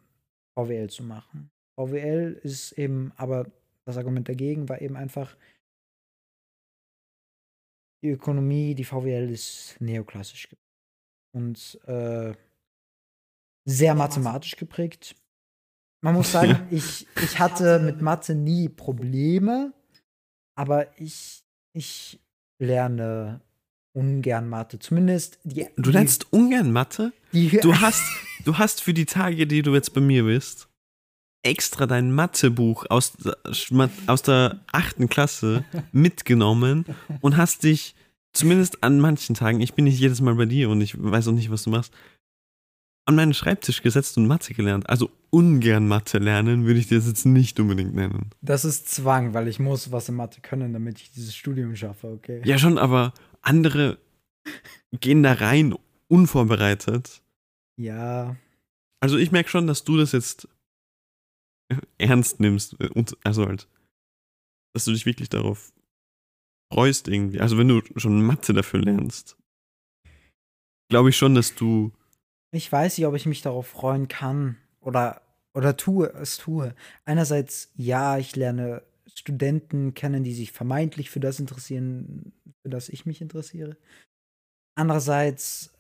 V W L zu machen. V W L ist eben, aber das Argument dagegen war eben einfach, die Ökonomie, die V W L ist neoklassisch geprägt und äh, sehr mathematisch geprägt. Man muss sagen, ich, ich hatte mit Mathe nie Probleme, aber ich, ich lerne ungern Mathe. Zumindest die. Du lernst die, ungern Mathe? Die, du, hast, du hast für die Tage, die du jetzt bei mir bist, extra dein Mathebuch aus, aus der achten Klasse mitgenommen und hast dich, zumindest an manchen Tagen, ich bin nicht jedes Mal bei dir und ich weiß auch nicht, was du machst, an meinen Schreibtisch gesetzt und Mathe gelernt. Also ungern Mathe lernen würde ich das jetzt nicht unbedingt nennen. Das ist Zwang, weil ich muss was in Mathe können, damit ich dieses Studium schaffe, okay? Ja schon, aber andere gehen da rein unvorbereitet. Ja. Also ich merke schon, dass du das jetzt ernst nimmst. Und also halt, dass du dich wirklich darauf freust irgendwie. Also wenn du schon Mathe dafür lernst, glaube ich schon, dass du ich weiß nicht, ob ich mich darauf freuen kann oder, oder tue, es tue. Einerseits, ja, ich lerne Studenten kennen, die sich vermeintlich für das interessieren, für das ich mich interessiere. Andererseits,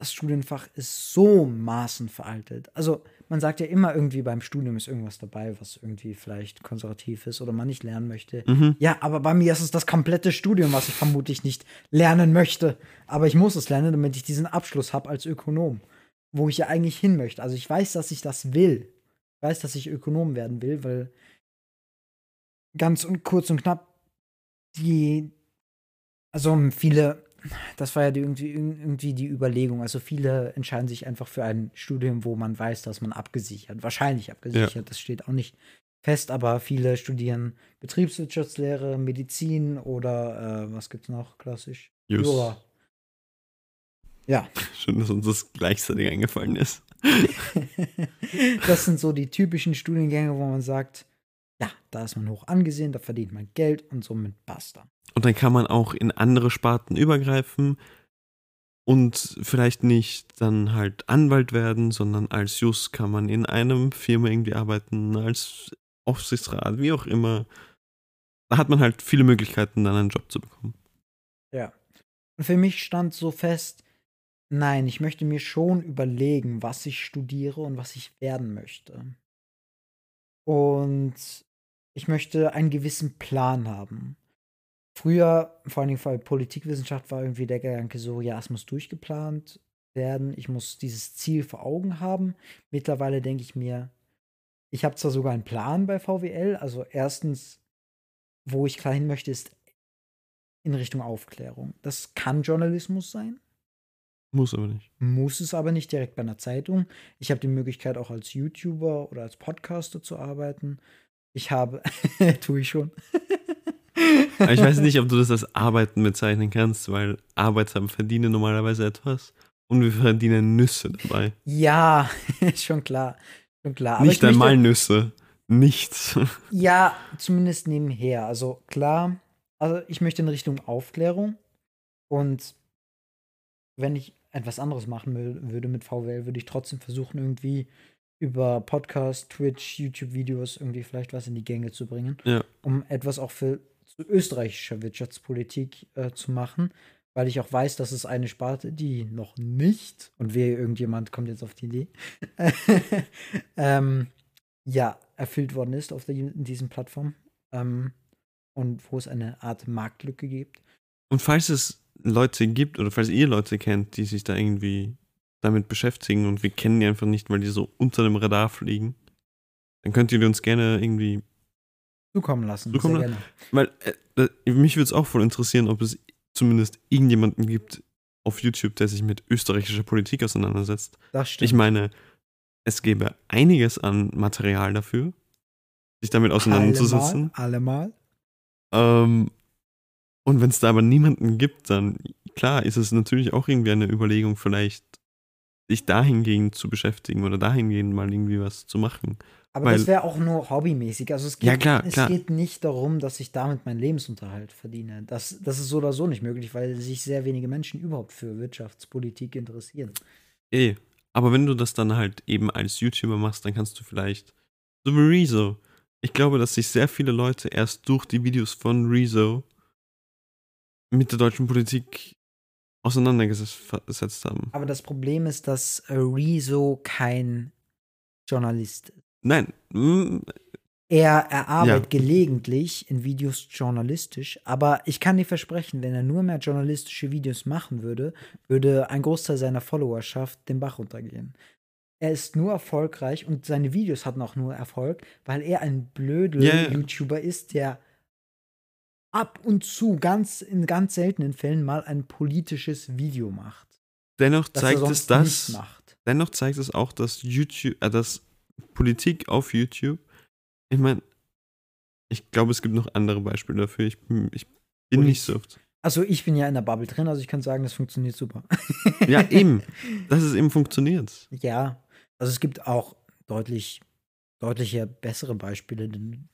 das Studienfach ist so maßen veraltet. Also man sagt ja immer irgendwie, beim Studium ist irgendwas dabei, was irgendwie vielleicht konservativ ist oder man nicht lernen möchte. Mhm. Ja, aber bei mir ist es das komplette Studium, was ich vermutlich nicht lernen möchte. Aber ich muss es lernen, damit ich diesen Abschluss habe als Ökonom, wo ich ja eigentlich hin möchte. Also ich weiß, dass ich das will. Ich weiß, dass ich Ökonom werden will, weil ganz und kurz und knapp die, also viele Das war ja die, irgendwie, irgendwie die Überlegung. Also viele entscheiden sich einfach für ein Studium, wo man weiß, dass man abgesichert, wahrscheinlich abgesichert, ja. Das steht auch nicht fest, aber viele studieren Betriebswirtschaftslehre, Medizin oder äh, was gibt's noch klassisch? Just. Jura. Ja. Schön, dass uns das gleichzeitig eingefallen ist. Das sind so die typischen Studiengänge, wo man sagt, ja, da ist man hoch angesehen, da verdient man Geld und somit basta. Und dann kann man auch in andere Sparten übergreifen und vielleicht nicht dann halt Anwalt werden, sondern als Jus kann man in einem Firma irgendwie arbeiten, als Aufsichtsrat, wie auch immer. Da hat man halt viele Möglichkeiten, dann einen Job zu bekommen. Ja. Und für mich stand so fest, nein, ich möchte mir schon überlegen, was ich studiere und was ich werden möchte. Und ich möchte einen gewissen Plan haben. Früher, vor allem bei Politikwissenschaft, war irgendwie der Gedanke so, ja, es muss durchgeplant werden, ich muss dieses Ziel vor Augen haben. Mittlerweile denke ich mir, ich habe zwar sogar einen Plan bei V W L, also erstens, wo ich klar hin möchte, ist in Richtung Aufklärung. Das kann Journalismus sein. Muss aber nicht. Muss es aber nicht direkt bei einer Zeitung. Ich habe die Möglichkeit, auch als YouTuber oder als Podcaster zu arbeiten. Ich habe, tue ich schon. Aber ich weiß nicht, ob du das als Arbeiten bezeichnen kannst, weil Arbeiter verdienen normalerweise etwas und wir verdienen Nüsse dabei. Ja, schon klar. Schon klar. Aber nicht einmal möchte, Nüsse. Nichts. Ja, zumindest nebenher. Also klar, also ich möchte in Richtung Aufklärung und wenn ich etwas anderes machen würde mit V W L, würde ich trotzdem versuchen, irgendwie über Podcast, Twitch, YouTube-Videos irgendwie vielleicht was in die Gänge zu bringen, ja. Um etwas auch für zu österreichischer Wirtschaftspolitik äh, zu machen, weil ich auch weiß, dass es eine Sparte, die noch nicht, und wehe, irgendjemand kommt jetzt auf die Idee, ähm, ja, erfüllt worden ist auf der, in diesen Plattformen ähm, und wo es eine Art Marktlücke gibt. Und falls es Leute gibt oder falls ihr Leute kennt, die sich da irgendwie damit beschäftigen und wir kennen die einfach nicht, weil die so unter dem Radar fliegen, dann könnt ihr die uns gerne irgendwie zukommen lassen. Zukommen sehr gerne. Weil äh, mich würde es auch voll interessieren, ob es zumindest irgendjemanden gibt auf YouTube, der sich mit österreichischer Politik auseinandersetzt. Das stimmt. Ich meine, es gäbe einiges an Material dafür, sich damit auseinanderzusetzen. Allemal. allemal. Ähm, Und wenn es da aber niemanden gibt, dann, klar, ist es natürlich auch irgendwie eine Überlegung, vielleicht sich dahingehend zu beschäftigen oder dahingehend mal irgendwie was zu machen. Aber Weil, das wäre auch nur hobbymäßig. Also es geht, ja, klar, es klar. geht nicht darum, dass ich damit meinen Lebensunterhalt verdiene. Das, das ist so oder so nicht möglich, weil sich sehr wenige Menschen überhaupt für Wirtschaftspolitik interessieren. Eh, aber wenn du das dann halt eben als YouTuber machst, dann kannst du vielleicht so wie Rezo. Ich glaube, dass sich sehr viele Leute erst durch die Videos von Rezo mit der deutschen Politik auseinandergesetzt haben. Aber das Problem ist, dass Rezo kein Journalist ist. Nein. Er erarbeitet ja. gelegentlich in Videos journalistisch, aber ich kann dir versprechen, wenn er nur mehr journalistische Videos machen würde, würde ein Großteil seiner Followerschaft den Bach runtergehen. Er ist nur erfolgreich und seine Videos hatten auch nur Erfolg, weil er ein blöder yeah. YouTuber ist, der ab und zu, ganz in ganz seltenen Fällen, mal ein politisches Video macht. Dennoch zeigt es das, dennoch zeigt es auch, dass YouTube, äh, dass Politik auf YouTube, ich meine, ich glaube, es gibt noch andere Beispiele dafür, ich, ich bin und nicht so oft. Also ich bin ja in der Bubble drin, also ich kann sagen, das funktioniert super. Ja, eben, dass es eben funktioniert. Ja, also es gibt auch deutlich, deutliche bessere Beispiele,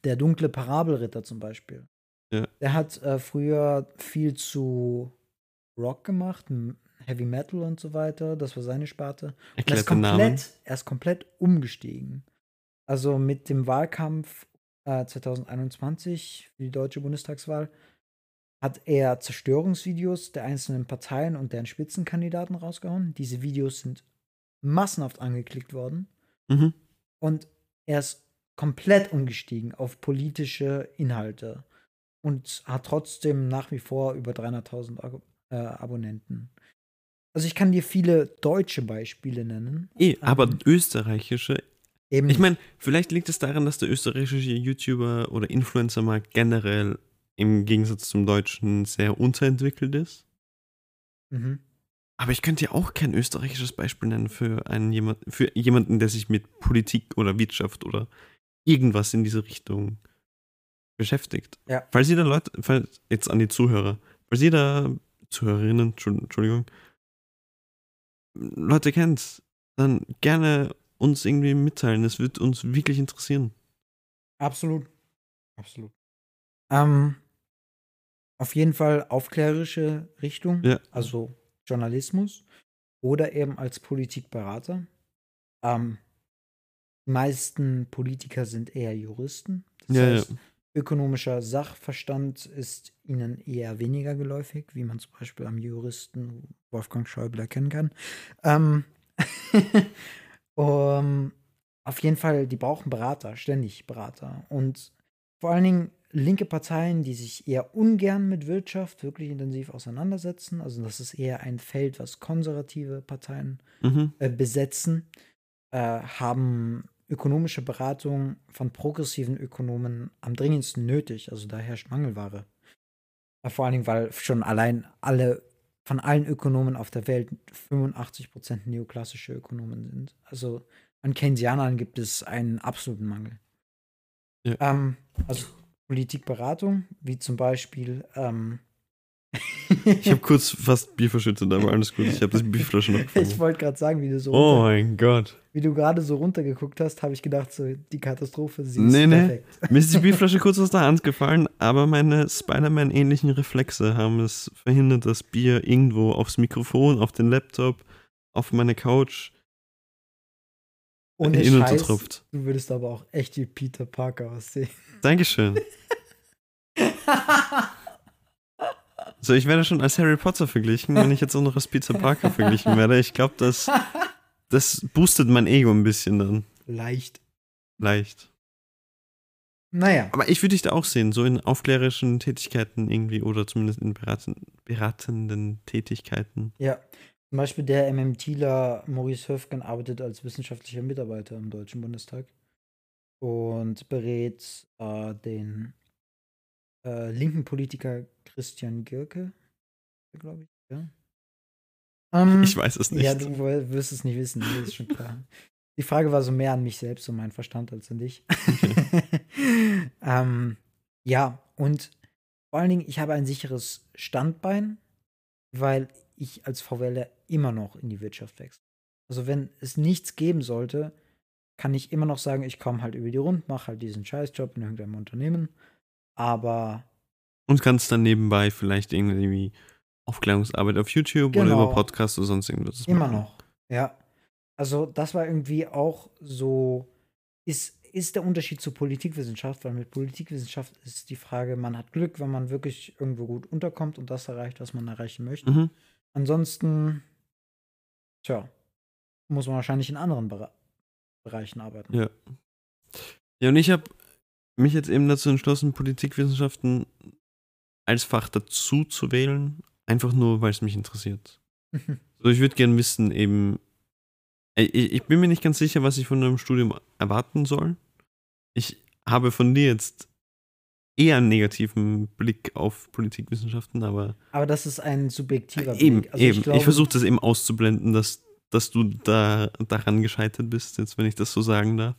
der dunkle Parabelritter zum Beispiel. Ja. Der hat äh, früher viel zu Rock gemacht, Heavy Metal und so weiter. Das war seine Sparte. Und er, ist komplett, er ist komplett umgestiegen. Also mit dem Wahlkampf äh, zwanzig einundzwanzig für die deutsche Bundestagswahl, hat er Zerstörungsvideos der einzelnen Parteien und deren Spitzenkandidaten rausgehauen. Diese Videos sind massenhaft angeklickt worden. Mhm. Und er ist komplett umgestiegen auf politische Inhalte und hat trotzdem nach wie vor über dreihunderttausend Ab- äh, Abonnenten. Also ich kann dir viele deutsche Beispiele nennen. Eh, aber ähm, österreichische. Eben. Ich meine, vielleicht liegt es daran, dass der österreichische YouTuber oder Influencer-Markt generell im Gegensatz zum Deutschen sehr unterentwickelt ist. Mhm. Aber ich könnte ja auch kein österreichisches Beispiel nennen für einen jemand, für jemanden, der sich mit Politik oder Wirtschaft oder irgendwas in diese Richtung beschäftigt. Ja. Falls jeder Leute, falls jetzt an die Zuhörer, falls jeder Zuhörerinnen, Entschuldigung, Leute kennt, dann gerne uns irgendwie mitteilen. Das wird uns wirklich interessieren. Absolut. Absolut. Ähm, auf jeden Fall aufklärerische Richtung, ja. Also Journalismus oder eben als Politikberater. Ähm, die meisten Politiker sind eher Juristen. Das ja, heißt, ja. ökonomischer Sachverstand ist ihnen eher weniger geläufig, wie man zum Beispiel am Juristen Wolfgang Schäuble erkennen kann. Ähm, um, auf jeden Fall, die brauchen Berater, ständig Berater. Und vor allen Dingen linke Parteien, die sich eher ungern mit Wirtschaft wirklich intensiv auseinandersetzen. Also das ist eher ein Feld, was konservative Parteien mhm. äh, besetzen, äh, haben ökonomische Beratung von progressiven Ökonomen am dringendsten nötig. Also da herrscht Mangelware. Vor allen Dingen, weil schon allein alle von allen Ökonomen auf der Welt fünfundachtzig Prozent neoklassische Ökonomen sind. Also an Keynesianern gibt es einen absoluten Mangel. Ja. Ähm, also Politikberatung, wie zum Beispiel ähm ich habe kurz fast Bier verschüttet, aber alles gut, ich habe das Bierflaschen noch gefangen. Ich wollte gerade sagen, wie du so Oh runter, mein Gott. Wie du gerade so runtergeguckt hast, habe ich gedacht, so die Katastrophe, sie nee, ist nee. perfekt. Mir ist die Bierflasche kurz aus der Hand gefallen, aber meine Spider-Man-ähnlichen Reflexe haben es verhindert, dass Bier irgendwo aufs Mikrofon, auf den Laptop, auf meine Couch ohne Scheiß, tropft. Du würdest aber auch echt wie Peter Parker aussehen. Dankeschön. So, ich werde schon als Harry Potter verglichen, wenn ich jetzt auch noch als Peter Parker verglichen werde. Ich glaube, das, das boostet mein Ego ein bisschen dann. Leicht. Leicht. Naja. Aber ich würde dich da auch sehen, so in aufklärerischen Tätigkeiten irgendwie oder zumindest in beraten, beratenden Tätigkeiten. Ja. Zum Beispiel der MMTler Maurice Höfgen arbeitet als wissenschaftlicher Mitarbeiter im Deutschen Bundestag und berät äh, den äh, linken Politiker Christian Gierke, glaube ich. Ja. Ähm, ich weiß es nicht. Ja, du wirst es nicht wissen, mir ist schon klar. Die Frage war so mehr an mich selbst und meinen Verstand als an dich. Okay. ähm, ja, und vor allen Dingen, ich habe ein sicheres Standbein, weil ich als VWler immer noch in die Wirtschaft wechsle. Also wenn es nichts geben sollte, kann ich immer noch sagen, ich komme halt über die Rund, mache halt diesen Scheißjob in irgendeinem Unternehmen, aber... Und kannst dann nebenbei vielleicht irgendwie Aufklärungsarbeit auf YouTube genau, oder über Podcasts oder sonst irgendwas machen. Immer noch, ja. Also das war irgendwie auch so, ist, ist der Unterschied zur Politikwissenschaft, weil mit Politikwissenschaft ist die Frage, man hat Glück, wenn man wirklich irgendwo gut unterkommt und das erreicht, was man erreichen möchte. Mhm. Ansonsten, tja, muss man wahrscheinlich in anderen Bere- Bereichen arbeiten. Ja. Ja, und ich habe mich jetzt eben dazu entschlossen, Politikwissenschaften als Fach dazu zu wählen, einfach nur, weil es mich interessiert. So, ich würde gerne wissen, eben, ich, ich bin mir nicht ganz sicher, was ich von einem Studium erwarten soll. Ich habe von dir jetzt eher einen negativen Blick auf Politikwissenschaften, aber... Aber das ist ein subjektiver Blick. Eben, also eben. Ich, ich versuche das eben auszublenden, dass, dass du da daran gescheitert bist, jetzt wenn ich das so sagen darf.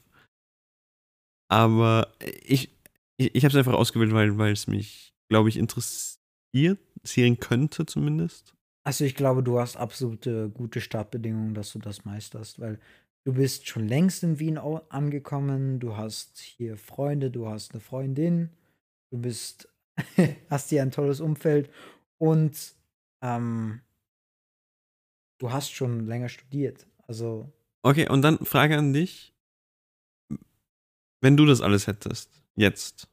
Aber ich, ich, ich habe es einfach ausgewählt, weil, weil es mich, glaube ich, interessieren könnte zumindest. Also ich glaube, du hast absolute gute Startbedingungen, dass du das meisterst, weil... Du bist schon längst in Wien angekommen, du hast hier Freunde, du hast eine Freundin, du bist, hast hier ein tolles Umfeld und ähm, du hast schon länger studiert. Also. Okay, und dann Frage an dich. Wenn du das alles hättest, Jetzt.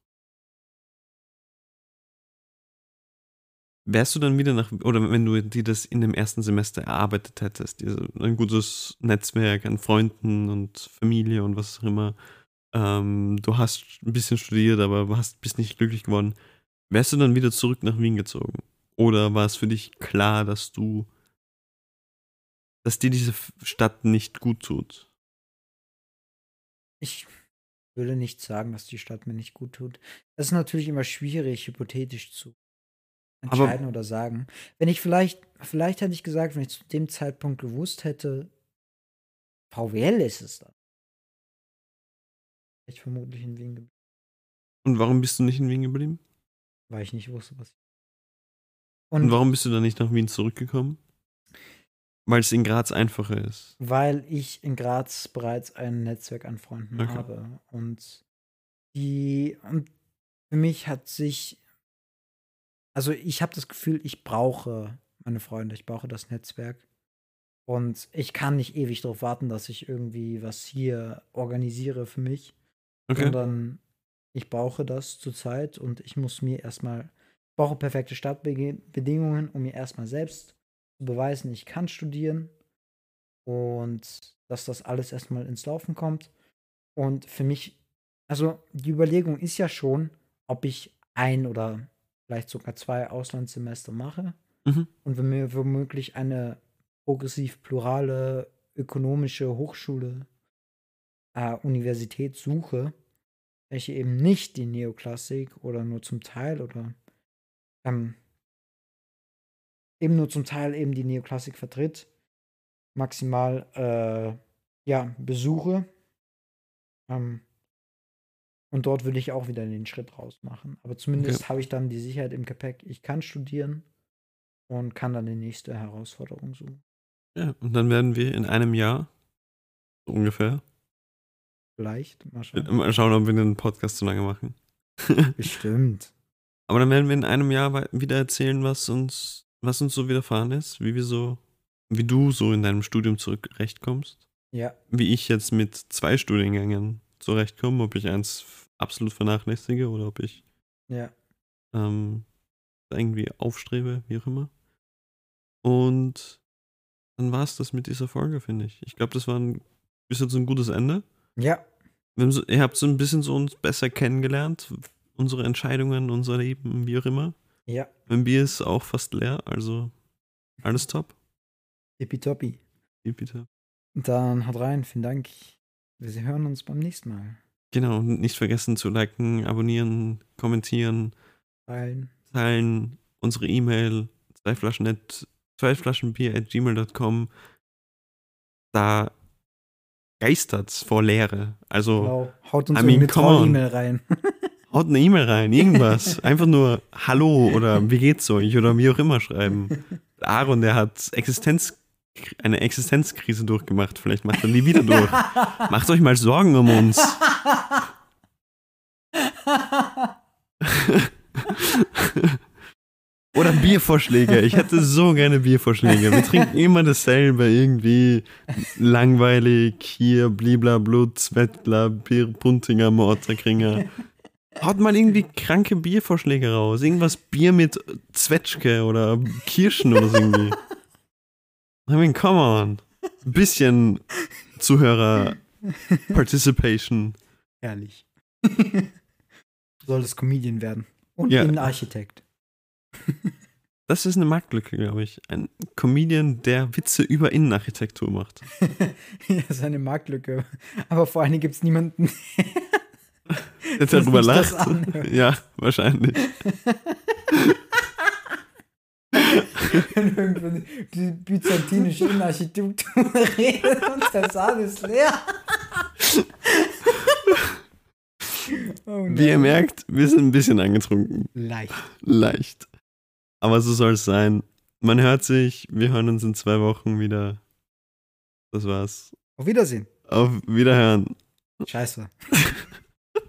Wärst du dann wieder nach, oder wenn du dir das in dem ersten Semester erarbeitet hättest, ein gutes Netzwerk an Freunden und Familie und was auch immer, ähm, du hast ein bisschen studiert, aber hast, bist nicht glücklich geworden, wärst du dann wieder zurück nach Wien gezogen? Oder war es für dich klar, dass du, dass dir diese Stadt nicht gut tut? Ich würde nicht sagen, dass die Stadt mir nicht gut tut. Das ist natürlich immer schwierig, hypothetisch zu entscheiden aber oder sagen. Wenn ich vielleicht, vielleicht hätte ich gesagt, wenn ich zu dem Zeitpunkt gewusst hätte, V W L ist es dann. Ich vermutlich in Wien geblieben. Und warum bist du nicht in Wien geblieben? Weil ich nicht wusste, was ich. Und, Und warum bist du dann nicht nach Wien zurückgekommen? Weil es in Graz einfacher ist. Weil ich in Graz bereits ein Netzwerk an Freunden okay. habe. Und die, und für mich hat sich, also ich habe das Gefühl, ich brauche meine Freunde, ich brauche das Netzwerk. Und ich kann nicht ewig darauf warten, dass ich irgendwie was hier organisiere für mich. Okay. Sondern ich brauche das zurzeit und ich muss mir erstmal, ich brauche perfekte Startbedingungen, um mir erstmal selbst zu beweisen, ich kann studieren und dass das alles erstmal ins Laufen kommt. Und für mich, also die Überlegung ist ja schon, ob ich ein oder vielleicht sogar zwei Auslandssemester mache mhm. und wenn mir womöglich eine progressiv-plurale ökonomische Hochschule, äh, Universität suche, welche eben nicht die Neoklassik oder nur zum Teil oder ähm, eben nur zum Teil eben die Neoklassik vertritt, maximal äh, ja, besuche. Ähm, und dort würde ich auch wieder den Schritt rausmachen. Aber zumindest okay. habe ich dann die Sicherheit im Gepäck, ich kann studieren und kann dann die nächste Herausforderung suchen. Ja, und dann werden wir in einem Jahr so ungefähr vielleicht, mal schauen. Mal schauen, ob wir den Podcast zu lange machen. Bestimmt. Aber dann werden wir in einem Jahr wieder erzählen, was uns Was uns so widerfahren ist, wie wir so, wie du so in deinem Studium zurechtkommst. Ja. Wie ich jetzt mit zwei Studiengängen zurechtkomme, ob ich eins absolut vernachlässige oder ob ich ja. ähm, irgendwie aufstrebe, wie auch immer. Und dann war es das mit dieser Folge, finde ich. Ich glaube, das war ein, bis jetzt ein gutes Ende. Ja. Wir haben so, ihr habt so ein bisschen so uns besser kennengelernt, unsere Entscheidungen, unser Leben, wie auch immer. Ja. Mein Bier ist auch fast leer, also alles top. Tippitoppi. Tippitoppi. Dann haut rein, vielen Dank. Wir hören uns beim nächsten Mal. Genau, und nicht vergessen zu liken, abonnieren, kommentieren, teilen, teilen unsere E-Mail zwei Flaschen Bier at gmail dot com. Da geistert's vor Leere. Also, wow. Haut uns I mean, so eine E-Mail rein. Haut eine E-Mail rein, irgendwas. Einfach nur Hallo oder wie geht's euch oder wie auch immer schreiben. Aaron, der hat Existenz, eine Existenzkrise durchgemacht. Vielleicht macht er die wieder durch. Macht euch mal Sorgen um uns. Oder Biervorschläge. Ich hätte so gerne Biervorschläge. Wir trinken immer dasselbe irgendwie. Langweilig, hier, bliblablub, Zwettler, Bierpuntinger, Morderkringer. Haut mal irgendwie kranke Biervorschläge raus. Irgendwas Bier mit Zwetschke oder Kirschen oder so irgendwie. I mean, come on. Ein bisschen Zuhörer-Participation. Ehrlich. Soll das Comedian werden. Und ja. Ein Architekt. Das ist eine Marktlücke, glaube ich. Ein Comedian, der Witze über Innenarchitektur macht. Ja, das ist eine Marktlücke. Aber vor allem gibt es niemanden, der darüber lacht. Ja, wahrscheinlich. Wenn irgendwann die byzantinische Innenarchitektur redet und der Saal ist leer. Oh, wie ihr merkt, wir sind ein bisschen angetrunken. Leicht. Leicht. Aber so soll es sein. Man hört sich, wir hören uns in zwei Wochen wieder. Das war's. Auf Wiedersehen. Auf Wiederhören. Scheiße.